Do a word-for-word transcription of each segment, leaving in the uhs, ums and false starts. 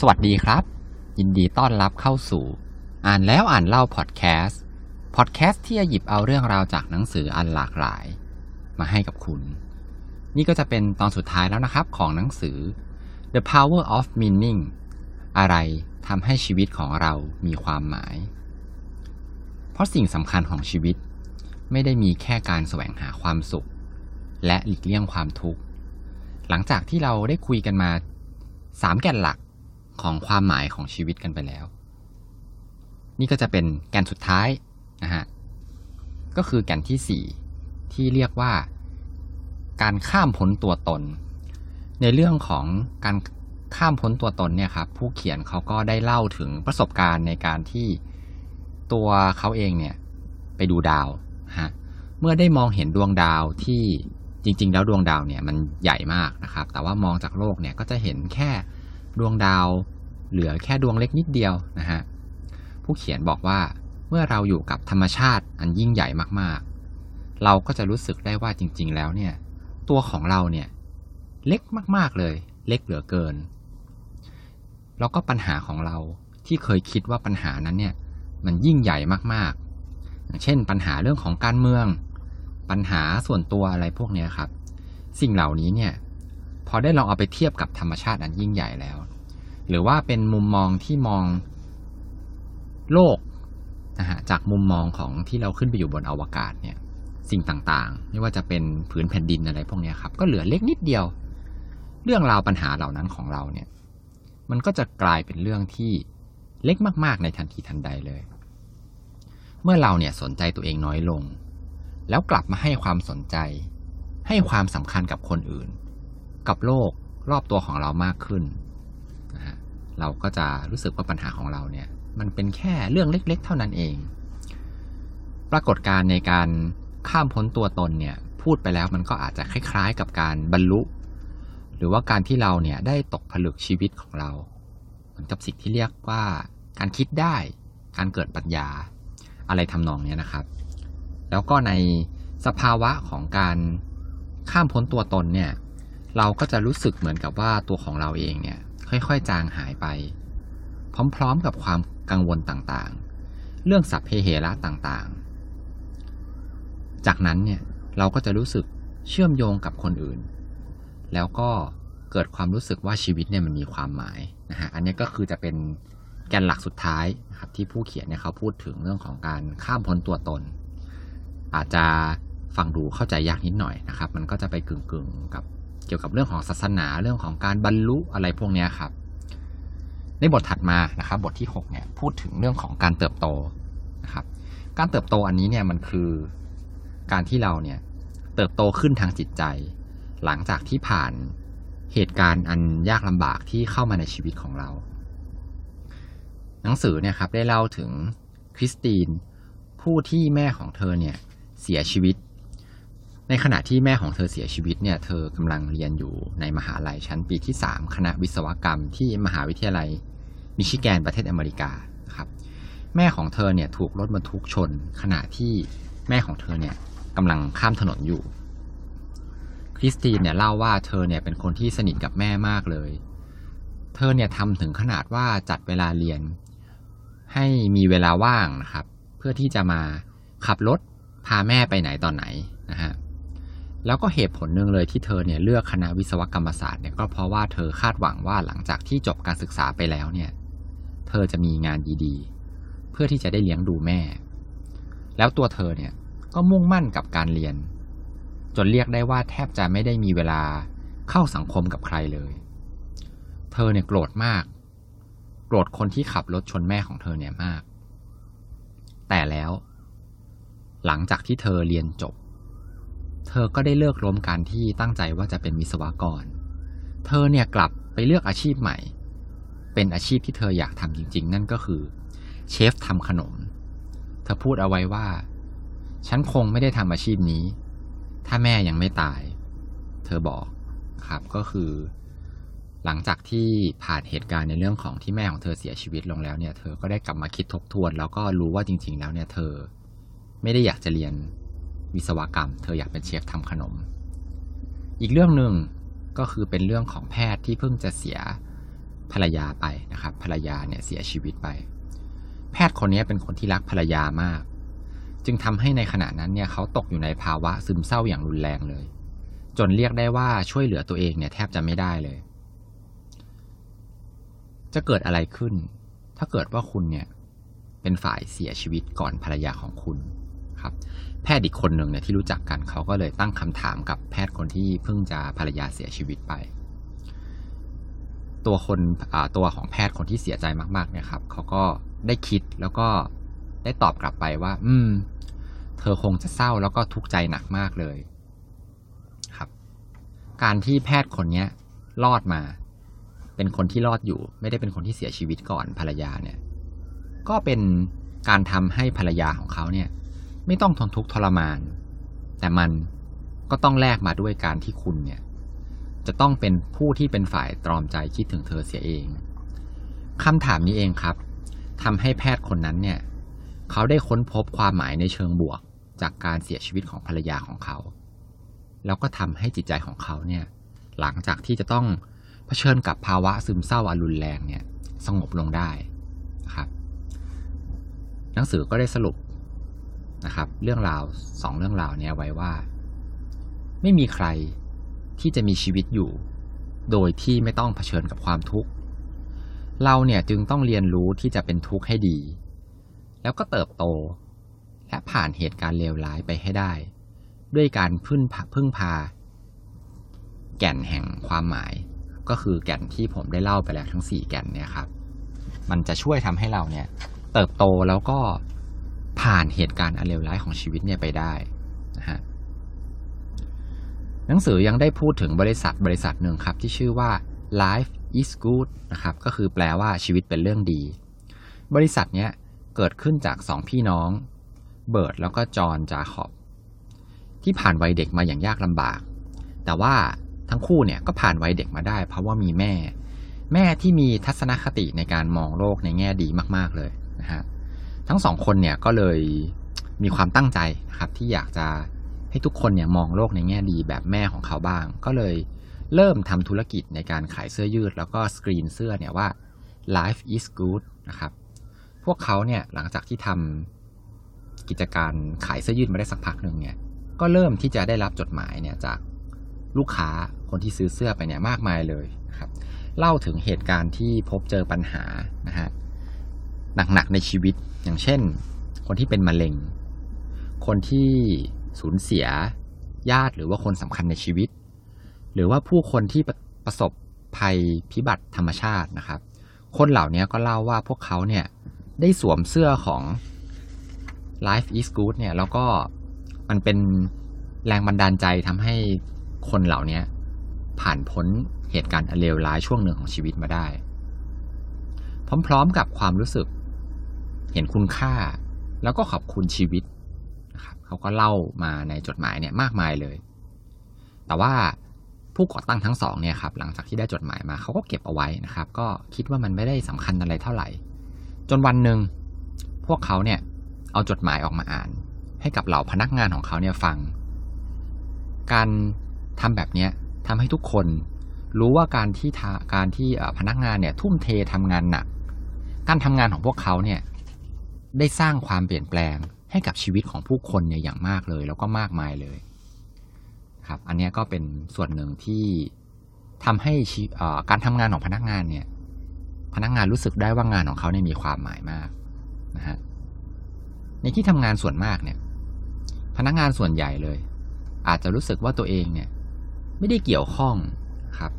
สวัสดีครับยินดีต้อนรับเข้าสู่อ่านแล้วอ่านเล่าพอดแคสต์พอดแคสต์ที่จะหยิบเอาเรื่องราวจากหนังสืออันหลากหลายมาให้กับคุณนี่ก็จะเป็นตอนสุดท้ายแล้วนะครับของหนังสือ The Power of Meaning อะไรทำให้ชีวิตของเรามีความหมายเพราะสิ่งสำคัญของชีวิตไม่ได้มีแค่การแสวงหาความสุขและหลีกเลี่ยงความทุกข์หลังจากที่เราได้คุยกันมาสามแก่นหลักของความหมายของชีวิตกันไปแล้วนี่ก็จะเป็นแก่นสุดท้ายนะฮะก็คือแก่นที่สี่ที่เรียกว่าการข้ามพ้นตัวตนในเรื่องของการข้ามพ้นตัวตนเนี่ยครับผู้เขียนเขาก็ได้เล่าถึงประสบการณ์ในการที่ตัวเขาเองเนี่ยไปดูดาวฮะเมื่อได้มองเห็นดวงดาวที่จริงๆแล้วดวงดาวเนี่ยมันใหญ่มากนะครับแต่ว่ามองจากโลกเนี่ยก็จะเห็นแค่ดวงดาวเหลือแค่ดวงเล็กนิดเดียวนะฮะผู้เขียนบอกว่าเมื่อเราอยู่กับธรรมชาติอันยิ่งใหญ่มากๆเราก็จะรู้สึกได้ว่าจริงๆแล้วเนี่ยตัวของเราเนี่ยเล็กมากๆเลยเล็กเหลือเกินแล้วก็ปัญหาของเราที่เคยคิดว่าปัญหานั้นเนี่ยมันยิ่งใหญ่มากๆอย่างเช่นปัญหาเรื่องของการเมืองปัญหาส่วนตัวอะไรพวกนี้ครับสิ่งเหล่านี้เนี่ยพอได้ลองเอาไปเทียบกับธรรมชาติอันยิ่งใหญ่แล้วหรือว่าเป็นมุมมองที่มองโลกนะฮะจากมุมมองของที่เราขึ้นไปอยู่บนอวกาศเนี่ยสิ่งต่างๆไม่ว่าจะเป็นผืนแผ่นดินอะไรพวกนี้ครับก็เหลือเล็กนิดเดียวเรื่องราวปัญหาเหล่านั้นของเราเนี่ยมันก็จะกลายเป็นเรื่องที่เล็กมากๆในทันทีทันใดเลยเมื่อเราเนี่ยสนใจตัวเองน้อยลงแล้วกลับมาให้ความสนใจให้ความสำคัญกับคนอื่นกับโลกรอบตัวของเรามากขึ้นนะฮะเราก็จะรู้สึกว่าปัญหาของเราเนี่ยมันเป็นแค่เรื่องเล็กๆเท่านั้นเองปรากฏการณ์ในการข้ามพ้นตัวตนเนี่ยพูดไปแล้วมันก็อาจจะคล้ายๆกับการบรรลุหรือว่าการที่เราเนี่ยได้ตกผลึกชีวิตของเราเหมือนกับสิ่งที่เรียกว่าการคิดได้การเกิดปัญญาอะไรทำนองนี้นะครับแล้วก็ในสภาวะของการข้ามพ้นตัวตนเนี่ยเราก็จะรู้สึกเหมือนกับว่าตัวของเราเองเนี่ยค่อยๆจางหายไปพร้อมๆกับความกังวลต่างๆเรื่องสัพเพเหระต่างๆจากนั้นเนี่ยเราก็จะรู้สึกเชื่อมโยงกับคนอื่นแล้วก็เกิดความรู้สึกว่าชีวิตเนี่ยมันมีความหมายนะฮะอันนี้ก็คือจะเป็นแกนหลักสุดท้ายนะครับที่ผู้เขียนเนี่ยเขาพูดถึงเรื่องของการข้ามพ้นตัวตนอาจจะฟังดูเข้าใจยากนิดหน่อยนะครับมันก็จะไปกึ่งๆกับเกี่ยวกับเรื่องของศาสนาเรื่องของการบรรลุอะไรพวกนี้ครับในบทถัดมานะครับบทที่หกเนี่ยพูดถึงเรื่องของการเติบโตนะครับการเติบโตอันนี้เนี่ยมันคือการที่เราเนี่ยเติบโตขึ้นทางจิตใจหลังจากที่ผ่านเหตุการณ์อันยากลำบากที่เข้ามาในชีวิตของเราหนังสือเนี่ยครับได้เล่าถึงคริสตินผู้ที่แม่ของเธอเนี่ยเสียชีวิตในขณะที่แม่ของเธอเสียชีวิตเนี่ยเธอกำลังเรียนอยู่ในมหาลัยชั้นปีที่สามคณะวิศวกรรมที่มหาวิทยาลัยมิชิแกนประเทศอเมริกาครับแม่ของเธอเนี่ยถูกรถบรรทุกชนขณะที่แม่ของเธอเนี่ยกำลังข้ามถนนอยู่คริสตินเนี่ยเล่าว่าเธอเนี่ยเป็นคนที่สนิทกับแม่มากเลยเธอเนี่ยทำถึงขนาดว่าจัดเวลาเรียนให้มีเวลาว่างนะครับเพื่อที่จะมาขับรถพาแม่ไปไหนตอนไหนนะฮะแล้วก็เหตุผลหนึ่งเลยที่เธอเนี่ยเลือกคณะวิศวกรรมศาสตร์เนี่ยก็เพราะว่าเธอคาดหวังว่าหลังจากที่จบการศึกษาไปแล้วเนี่ยเธอจะมีงานดีๆเพื่อที่จะได้เลี้ยงดูแม่แล้วตัวเธอเนี่ยก็มุ่งมั่นกับการเรียนจนเรียกได้ว่าแทบจะไม่ได้มีเวลาเข้าสังคมกับใครเลยเธอเนี่ยโกรธมากโกรธคนที่ขับรถชนแม่ของเธอเนี่ยมากแต่แล้วหลังจากที่เธอเรียนจบเธอก็ได้เลิกล้มการที่ตั้งใจว่าจะเป็นวิศวกรเธอเนี่ยกลับไปเลือกอาชีพใหม่เป็นอาชีพที่เธออยากทำจริงๆนั่นก็คือเชฟทำขนมเธอพูดเอาไว้ว่าฉันคงไม่ได้ทำอาชีพนี้ถ้าแม่ยังไม่ตายเธอบอกครับก็คือหลังจากที่ผ่านเหตุการณ์ในเรื่องของที่แม่ของเธอเสียชีวิตลงแล้วเนี่ยเธอก็ได้กลับมาคิดทบทวนแล้วก็รู้ว่าจริงๆแล้วเนี่ยเธอไม่ได้อยากจะเรียนวิศวกรรมเธออยากเป็นเชฟทำขนมอีกเรื่องหนึ่งก็คือเป็นเรื่องของแพทย์ที่เพิ่งจะเสีย ภรรยาไปนะครับภรรยาเนี่ยเสียชีวิตไปแพทย์คนนี้เป็นคนที่รักภรรยามากจึงทำให้ในขณะนั้นเนี่ยเขาตกอยู่ในภาวะซึมเศร้าอย่างรุนแรงเลยจนเรียกได้ว่าช่วยเหลือตัวเองเนี่ยแทบจะไม่ได้เลยจะเกิดอะไรขึ้นถ้าเกิดว่าคุณเนี่ยเป็นฝ่ายเสียชีวิตก่อนภรรยาของคุณครับแพทย์อีกคนหนึ่งเนี่ยที่รู้จักกันเขาก็เลยตั้งคำถามกับแพทย์คนที่เพิ่งจะภรรยาเสียชีวิตไปตัวคนตัวของแพทย์คนที่เสียใจมากๆเนี่ยครับเขาก็ได้คิดแล้วก็ได้ตอบกลับไปว่าอืมเธอคงจะเศร้าแล้วก็ทุกข์ใจหนักมากเลยครับการที่แพทย์คนนี้รอดมาเป็นคนที่รอดอยู่ไม่ได้เป็นคนที่เสียชีวิตก่อนภรรยาเนี่ยก็เป็นการทำให้ภรรยาของเขาเนี่ยไม่ต้องทนทุกข์ทรมานแต่มันก็ต้องแลกมาด้วยการที่คุณเนี่ยจะต้องเป็นผู้ที่เป็นฝ่ายตรอมใจคิดถึงเธอเสียเองคำถามนี้เองครับทำให้แพทย์คนนั้นเนี่ยเขาได้ค้นพบความหมายในเชิงบวกจากการเสียชีวิตของภรรยาของเขาแล้วก็ทำให้จิตใจของเขาเนี่ยหลังจากที่จะต้องเผชิญกับภาวะซึมเศร้าอันรุนแรงเนี่ยสงบลงได้นะครับหนังสือก็ได้สรุปนะครับเรื่องราวสองเรื่องราวเนี่ยไว้ว่าไม่มีใครที่จะมีชีวิตอยู่โดยที่ไม่ต้องเผชิญกับความทุกข์เราเนี่ยจึงต้องเรียนรู้ที่จะเป็นทุกข์ให้ดีแล้วก็เติบโตและผ่านเหตุการณ์เลวร้ายไปให้ได้ด้วยการพึ่งพาพึ่งพาแก่นแห่งความหมายก็คือแก่นที่ผมได้เล่าไปแล้วทั้งสี่แก่นเนี่ยครับมันจะช่วยทำให้เราเนี่ยเติบโตแล้วก็ผ่านเหตุการณ์อันเลวร้ายของชีวิตเนี่ยไปได้นะฮะหนังสือยังได้พูดถึงบริษัทบริษัทหนึ่งครับที่ชื่อว่า Life is Good นะครับก็คือแปลว่าชีวิตเป็นเรื่องดีบริษัทเนี้ยเกิดขึ้นจากสองพี่น้องเบิร์ดแล้วก็จอห์นจาคอบที่ผ่านวัยเด็กมาอย่างยากลำบากแต่ว่าทั้งคู่เนี่ยก็ผ่านวัยเด็กมาได้เพราะว่ามีแม่แม่ที่มีทัศนคติในการมองโลกในแง่ดีมากๆเลยนะฮะทั้งสองคนเนี่ยก็เลยมีความตั้งใจนะครับที่อยากจะให้ทุกคนเนี่ยมองโลกในแง่ดีแบบแม่ของเขาบ้างก็เลยเริ่มทำธุรกิจในการขายเสื้อยืดแล้วก็สกรีนเสื้อเนี่ยว่า Life is Good นะครับพวกเขาเนี่ยหลังจากที่ทำกิจการขายเสื้อยืดมาได้สักพักหนึ่งเนี่ยก็เริ่มที่จะได้รับจดหมายเนี่ยจากลูกค้าคนที่ซื้อเสื้อไปเนี่ยมากมายเลยนะครับเล่าถึงเหตุการณ์ที่พบเจอปัญหานะฮะหนักๆในชีวิตอย่างเช่นคนที่เป็นมะเร็งคนที่สูญเสียญาติหรือว่าคนสำคัญในชีวิตหรือว่าผู้คนที่ประสบภัยพิบัติธรรมชาตินะครับคนเหล่านี้ก็เล่าว่าพวกเขาเนี่ยได้สวมเสื้อของ Life is Good เนี่ยแล้วก็มันเป็นแรงบันดาลใจทำให้คนเหล่านี้ผ่านพ้นเหตุการณ์อันเลวร้ายช่วงหนึ่งของชีวิตมาได้พร้อมๆกับความรู้สึกเห็นคุณค่าแล้วก็ขอบคุณชีวิตนะครับเขาก็เล่ามาในจดหมายเนี่ยมากมายเลยแต่ว่าผู้ก่อตั้งทั้งสองเนี่ยครับหลังจากที่ได้จดหมายมาเขาก็เก็บเอาไว้นะครับก็คิดว่ามันไม่ได้สำคัญอะไรเท่าไหร่จนวันหนึ่งพวกเขาเนี่ยเอาจดหมายออกมาอ่านให้กับเหล่าพนักงานของเขาเนี่ยฟังการทำแบบนี้ทำให้ทุกคนรู้ว่าการที่การที่พนักงานเนี่ยทุ่มเททำงานหนักการทำงานของพวกเขาเนี่ยได้สร้างความเปลี่ยนแปลงให้กับชีวิตของผู้คนเนี่ยอย่างมากเลยแล้วก็มากมายเลยครับอันนี้ก็เป็นส่วนหนึ่งที่ทำให้การทำงานของพนักงานเนี่ยพนักงานรู้สึกได้ว่างานของเขาเนี่ยมีความหมายมากนะฮะในที่ทำงานส่วนมากเนี่ยพนักงานส่วนใหญ่เลยอาจจะรู้สึกว่าตัวเองเนี่ยไม่ได้เกี่ยวข้องครับ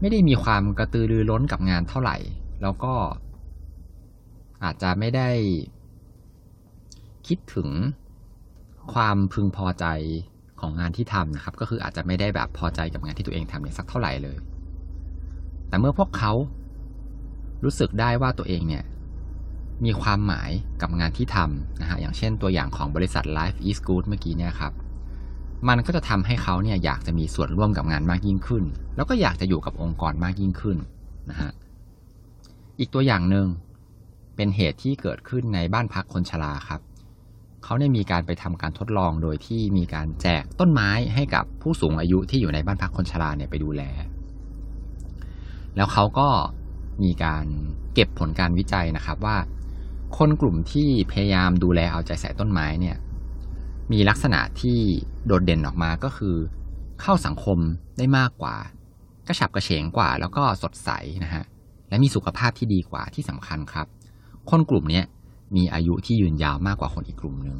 ไม่ได้มีความกระตือรือร้นกับงานเท่าไหร่แล้วก็อาจจะไม่ได้คิดถึงความพึงพอใจของงานที่ทำนะครับก็คืออาจจะไม่ได้แบบพอใจกับงานที่ตัวเองทำเนี่ยสักเท่าไหร่เลยแต่เมื่อพวกเขารู้สึกได้ว่าตัวเองเนี่ยมีความหมายกับงานที่ทำนะฮะอย่างเช่นตัวอย่างของบริษัท Life is Good เมื่อกี้เนี่ยครับมันก็จะทำให้เขาเนี่ยอยากจะมีส่วนร่วมกับงานมากยิ่งขึ้นแล้วก็อยากจะอยู่กับองค์กรมากยิ่งขึ้นนะฮะอีกตัวอย่างนึงเป็นเหตุที่เกิดขึ้นในบ้านพักคนชราครับเขาเนี่ยมีการไปทำการทดลองโดยที่มีการแจกต้นไม้ให้กับผู้สูงอายุที่อยู่ในบ้านพักคนชราเนี่ยไปดูแลแล้วเขาก็ มีการเก็บผลการวิจัยนะครับว่าคนกลุ่มที่พยายามดูแลเอาใจใส่ต้นไม้เนี่ยมีลักษณะที่โดดเด่นออกมาก็คือเข้าสังคมได้มากกว่ากระฉับกระเฉงกว่าแล้วก็สดใสนะฮะและมีสุขภาพที่ดีกว่าที่สำคัญครับคนกลุ่มนี้มีอายุที่ยืนยาวมากกว่าคนอีกกลุ่มนึง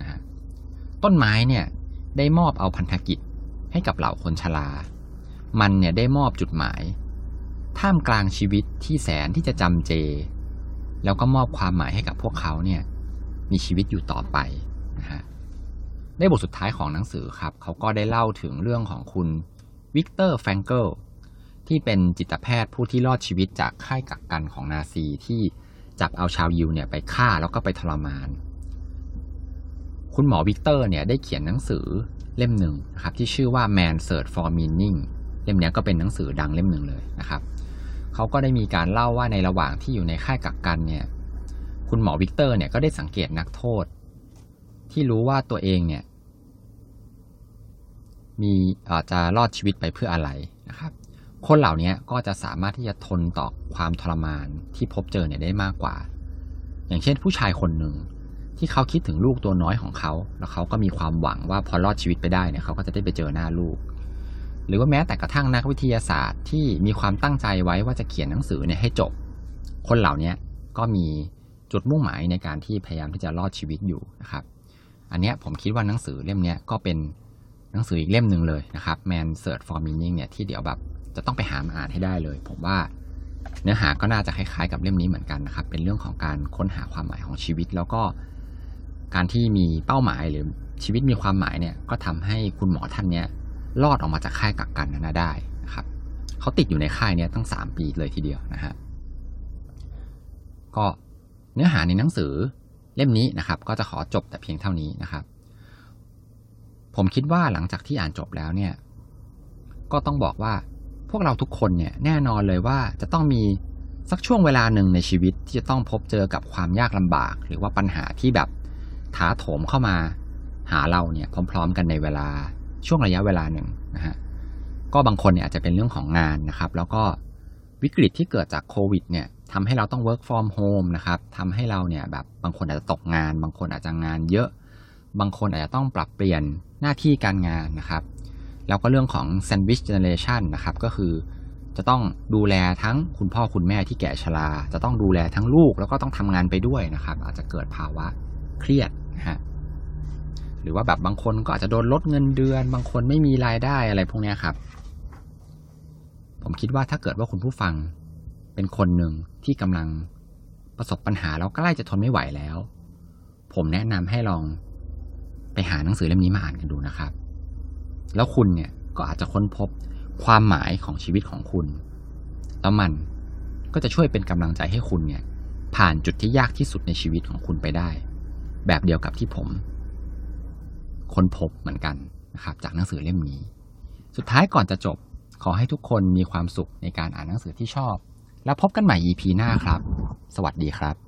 นะฮะต้นไม้เนี่ยได้มอบเอาพันธกิจให้กับเหล่าคนชรามันเนี่ยได้มอบจุดหมายท่ามกลางชีวิตที่แสนที่จะจำเจแล้วก็มอบความหมายให้กับพวกเขาเนี่ยมีชีวิตอยู่ต่อไปนะฮะในบทสุดท้ายของหนังสือครับเขาก็ได้เล่าถึงเรื่องของคุณวิกเตอร์แฟรงเกิลที่เป็นจิตแพทย์ผู้ที่รอดชีวิตจากค่ายกักกันของนาซีที่จับเอาชาวยิวเนี่ยไปฆ่าแล้วก็ไปทรมานคุณหมอวิกเตอร์เนี่ยได้เขียนหนังสือเล่มหนึ่งนะครับที่ชื่อว่า Man Search for Meaning เล่มนี้ก็เป็นหนังสือดังเล่มหนึ่งเลยนะครับเขาก็ได้มีการเล่าว่าในระหว่างที่อยู่ในค่ายกักกันเนี่ยคุณหมอวิกเตอร์เนี่ยก็ได้สังเกตนักโทษที่รู้ว่าตัวเองเนี่ยมีอาจจะรอดชีวิตไปเพื่ออะไรนะครับคนเหล่านี้ก็จะสามารถที่จะทนต่อความทรมานที่พบเจอเนี่ยได้มากกว่าอย่างเช่นผู้ชายคนหนึ่งที่เขาคิดถึงลูกตัวน้อยของเขาแล้วเขาก็มีความหวังว่าพอรอดชีวิตไปได้เนี่ยเขาก็จะได้ไปเจอหน้าลูกหรือว่าแม้แต่กระทั่งนักวิทยาศาสตร์ที่มีความตั้งใจไว้ว่าจะเขียนหนังสือเนี่ยให้จบคนเหล่านี้ก็มีจุดมุ่งหมายในการที่พยายามที่จะรอดชีวิตอยู่นะครับอันเนี้ยผมคิดว่าหนังสือเล่มนี้ก็เป็นหนังสืออีกเล่มนึงเลยนะครับ Man Search for Meaning เนี่ยที่เดี๋ยวแบบจะต้องไปหามาอ่านให้ได้เลยผมว่าเนื้อหาก็น่าจะคล้ายๆกับเล่มนี้เหมือนกันนะครับเป็นเรื่องของการค้นหาความหมายของชีวิตแล้วก็การที่มีเป้าหมายหรือชีวิตมีความหมายเนี่ยก็ทำให้คุณหมอท่านเนี้ยรอดออกมาจากค่ายกักกันนั้นได้นะครับเขาติดอยู่ในค่ายเนี้ยตั้งสามปีเลยทีเดียวนะฮะก็เนื้อหาในหนังสือเล่มนี้นะครับก็จะขอจบแต่เพียงเท่านี้นะครับผมคิดว่าหลังจากที่อ่านจบแล้วเนี่ยก็ต้องบอกว่าพวกเราทุกคนเนี่ยแน่นอนเลยว่าจะต้องมีสักช่วงเวลาหนึ่งในชีวิตที่จะต้องพบเจอกับความยากลำบากหรือว่าปัญหาที่แบบถาโถมเข้ามาหาเราเนี่ยพร้อมๆกันในเวลาช่วงระยะเวลาหนึ่งนะฮะก็บางคนเนี่ยอาจจะเป็นเรื่องของงานนะครับแล้วก็วิกฤตที่เกิดจากโควิดเนี่ยทำให้เราต้อง work from home นะครับทำให้เราเนี่ยแบบบางคนอาจจะตกงานบางคนอาจจะงานเยอะบางคนอาจจะต้องปรับเปลี่ยนหน้าที่การงานนะครับแล้วก็เรื่องของ sandwich generation นะครับก็คือจะต้องดูแลทั้งคุณพ่อคุณแม่ที่แก่ชราจะต้องดูแลทั้งลูกแล้วก็ต้องทำงานไปด้วยนะครับอาจจะเกิดภาวะเครียดนะฮะหรือว่าแบบบางคนก็อาจจะโดนลดเงินเดือนบางคนไม่มีรายได้อะไรพวกนี้ครับผมคิดว่าถ้าเกิดว่าคุณผู้ฟังเป็นคนหนึ่งที่กำลังประสบปัญหาแล้วใกล้จะทนไม่ไหวแล้วผมแนะนำให้ลองไปหาหนังสือเล่มนี้มาอ่านกันดูนะครับแล้วคุณเนี่ยก็อาจจะค้นพบความหมายของชีวิตของคุณแล้วมันก็จะช่วยเป็นกำลังใจให้คุณเนี่ยผ่านจุดที่ยากที่สุดในชีวิตของคุณไปได้แบบเดียวกับที่ผมค้นพบเหมือนกันนะครับจากหนังสือเล่มนี้สุดท้ายก่อนจะจบขอให้ทุกคนมีความสุขในการอ่านหนังสือที่ชอบแล้วพบกันใหม่ อี พี หน้าครับสวัสดีครับ